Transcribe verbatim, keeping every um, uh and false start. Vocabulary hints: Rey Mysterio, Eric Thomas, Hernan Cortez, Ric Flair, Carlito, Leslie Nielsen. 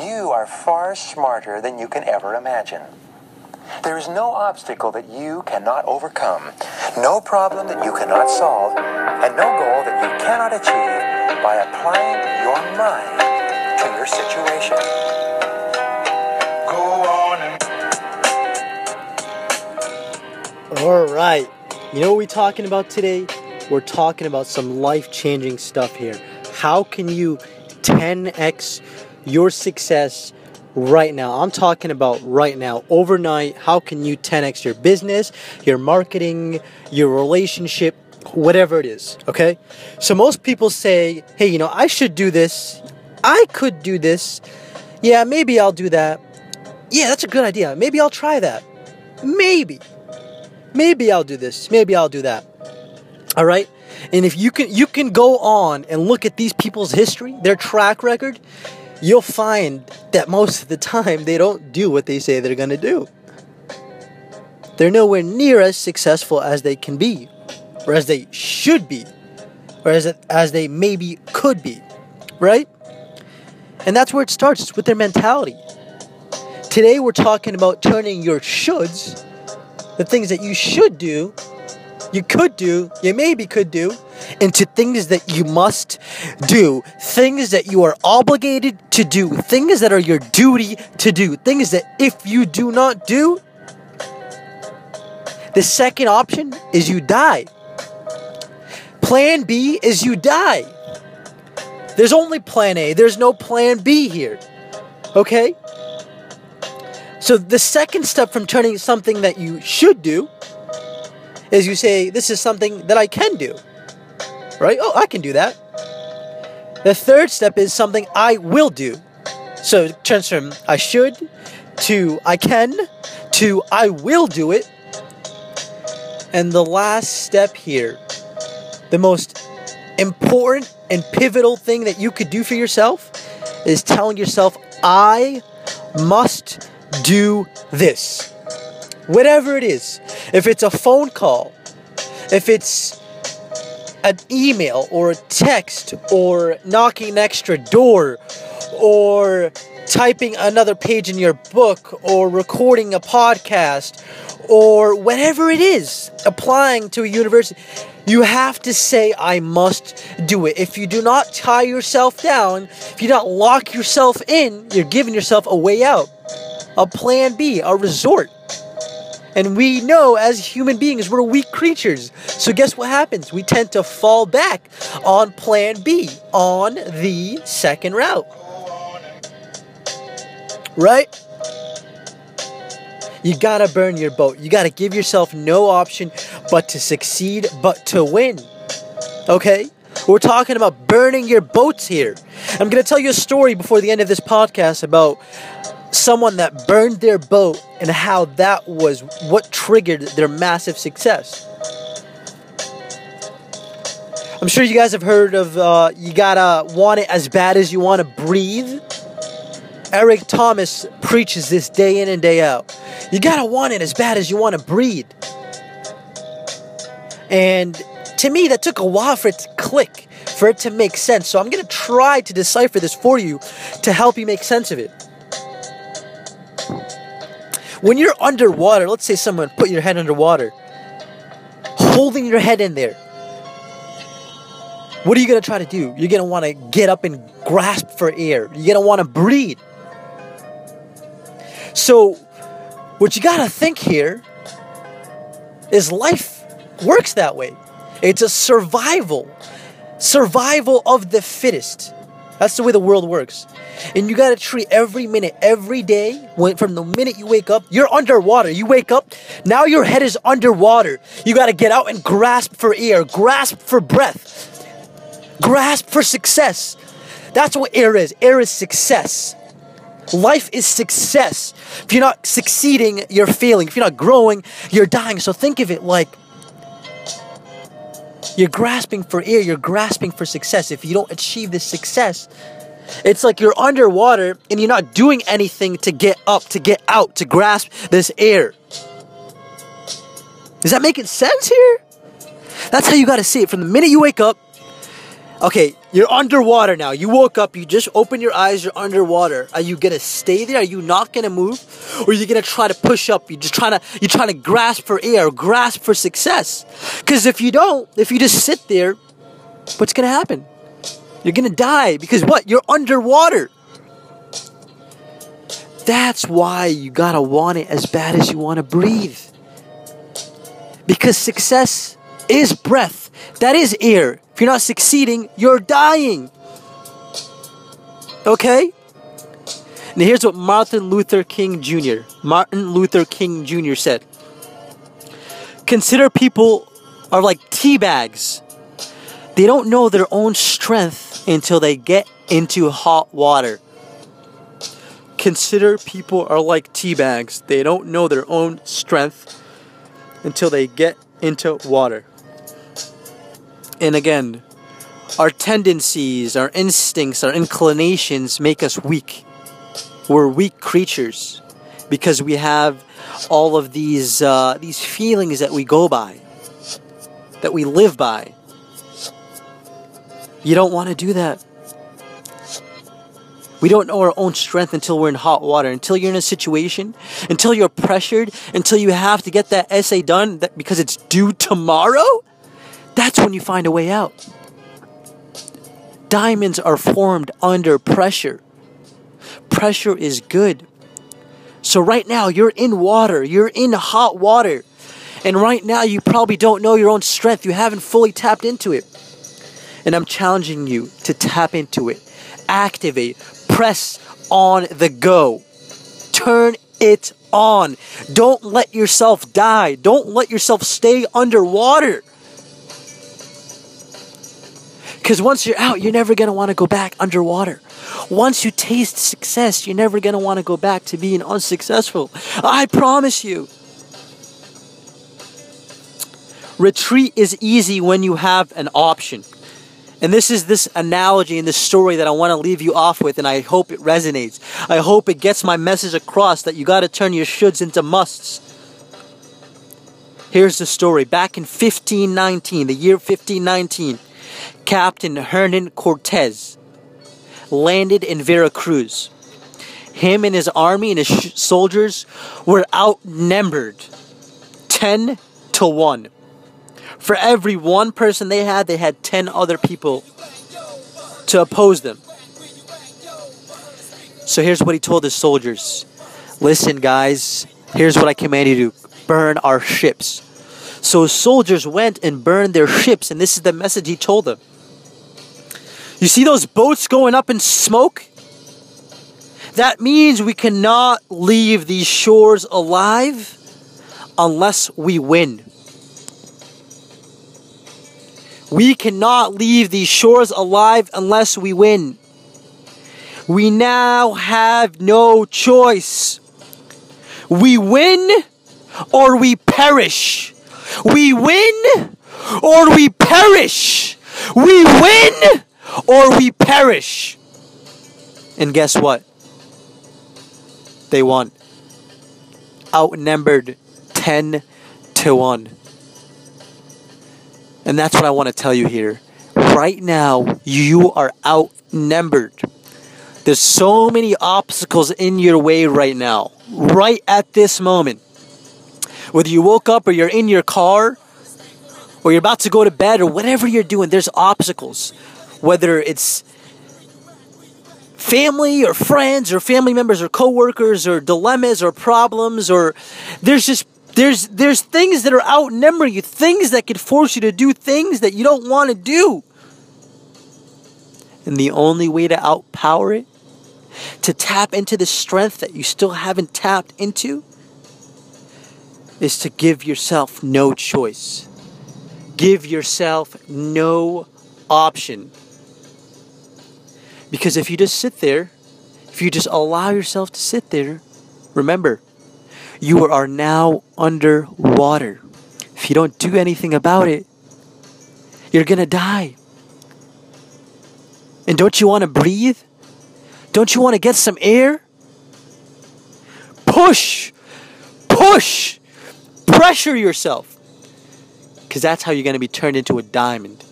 You are far smarter than you can ever imagine. There is no obstacle that you cannot overcome, no problem that you cannot solve, and no goal that you cannot achieve by applying your mind to your situation. Go on and... All right. You know what we're talking about today? We're talking about some life-changing stuff here. How can you ten x your success right now? I'm talking about right now, overnight. How can you ten x your business, your marketing, your relationship, whatever it is, okay? So most people say, hey, you know, I should do this. I could do this. Yeah, maybe I'll do that. Yeah, that's a good idea. Maybe I'll try that. Maybe. Maybe I'll do this. Maybe I'll do that. All right? And if you can you can go on and look at these people's history, their track record, you'll find that most of the time they don't do what they say they're going to do. They're nowhere near as successful as they can be, or as they should be, or as, as they maybe could be, right? And that's where it starts. It's with their mentality. Today we're talking about turning your shoulds, the things that you should do, you could do, you maybe could do, into things that you must do, things that you are obligated to do, things that are your duty to do, things that if you do not do, the second option is you die. Plan B is you die. There's only plan A. There's no plan B here. Okay? So the second step from turning something that you should do is you say, this is something that I can do. Right? Oh, I can do that. The third step is something I will do. So it turns from I should to I can to I will do it. And the last step here, the most important and pivotal thing that you could do for yourself is telling yourself, I must do this. Whatever it is. If it's a phone call, if it's an email or a text or knocking an extra door or typing another page in your book or recording a podcast or whatever it is, applying to a university, you have to say, I must do it. If you do not tie yourself down, if you do not lock yourself in, you're giving yourself a way out, a plan B, a resort. And we know as human beings, we're weak creatures. So guess what happens? We tend to fall back on plan B, on the second route. Right? You gotta burn your boat. You gotta give yourself no option but to succeed, but to win. Okay? We're talking about burning your boats here. I'm gonna tell you a story before the end of this podcast about someone that burned their boat and how that was what triggered their massive success. I'm sure you guys have heard of uh, you gotta want it as bad as you want to breathe. Eric Thomas preaches this day in and day out. You gotta want it as bad as you want to breathe. And to me, that took a while for it to click, for it to make sense. So I'm gonna try to decipher this for you to help you make sense of it. When you're underwater, let's say someone put your head underwater, holding your head in there, what are you gonna try to do? You're gonna wanna get up and grasp for air. You're gonna wanna breathe. So what you gotta think here is life works that way. It's a survival, survival of the fittest. That's the way the world works. And you gotta treat every minute, every day, when, from the minute you wake up, you're underwater. You wake up, now your head is underwater. You gotta get out and grasp for air, grasp for breath, grasp for success. That's what air is. Air is success. Life is success. If you're not succeeding, you're failing. If you're not growing, you're dying. So think of it like you're grasping for air, you're grasping for success. If you don't achieve this success, it's like you're underwater and you're not doing anything to get up, to get out, to grasp this air. Is that making sense here? That's how you got to see it. From the minute you wake up, Okay, you're underwater now. You woke up, you just opened your eyes, you're underwater. Are you gonna stay there? Are you not gonna move? Or are you gonna try to push up? You're just trying to you're trying to grasp for air, grasp for success. Because if you don't, if you just sit there, what's gonna happen? You're gonna die because what? You're underwater. That's why you gotta want it as bad as you wanna breathe. Because success is breath. That is air. If you're not succeeding, you're dying. Okay? Now here's what Martin Luther King Junior Martin Luther King Junior said. Consider people are like tea bags. They don't know their own strength until they get into hot water. Consider people are like tea bags. They don't know their own strength until they get into water. And again, our tendencies, our instincts, our inclinations make us weak. We're weak creatures because we have all of these uh, these feelings that we go by, that we live by. You don't want to do that. We don't know our own strength until we're in hot water, until you're in a situation, until you're pressured, until you have to get that essay done that because it's due tomorrow. That's when you find a way out. Diamonds are formed under pressure. Pressure is good. So right now, you're in water. You're in hot water. And right now, you probably don't know your own strength. You haven't fully tapped into it. And I'm challenging you to tap into it. Activate. Press on the go. Turn it on. Don't let yourself die. Don't let yourself stay underwater. Because once you're out, you're never going to want to go back underwater. Once you taste success, you're never going to want to go back to being unsuccessful. I promise you. Retreat is easy when you have an option. And this is this analogy and this story that I want to leave you off with, and I hope it resonates. I hope it gets my message across that you got to turn your shoulds into musts. Here's the story. Back in fifteen nineteen, the year fifteen nineteen, Captain Hernan Cortez landed in Veracruz. Him and his army and his sh- soldiers were outnumbered ten to one. For every one person they had, they had ten other people to oppose them. So here's what he told his soldiers. Listen, guys, here's what I command you to do. Burn our ships. So soldiers went and burned their ships, and this is the message he told them. You see those boats going up in smoke? That means we cannot leave these shores alive unless we win. We cannot leave these shores alive unless we win. We now have no choice. We win or we perish. We win or we perish. We win or we perish. And guess what? They won. Outnumbered ten to one. And that's what I want to tell you here. Right now, you are outnumbered. There's so many obstacles in your way right now. Right at this moment. Whether you woke up or you're in your car or you're about to go to bed or whatever you're doing, there's obstacles. Whether it's family or friends or family members or coworkers or dilemmas or problems, or there's just there's there's things that are outnumbering you, things that could force you to do things that you don't want to do. And the only way to outpower it, to tap into the strength that you still haven't tapped into, is to give yourself no choice. Give yourself no option. Because if you just sit there, if you just allow yourself to sit there, remember, you are now underwater. If you don't do anything about it, you're gonna die. And don't you want to breathe? Don't you want to get some air? Push! Push! Pressure yourself, because that's how you're going to be turned into a diamond.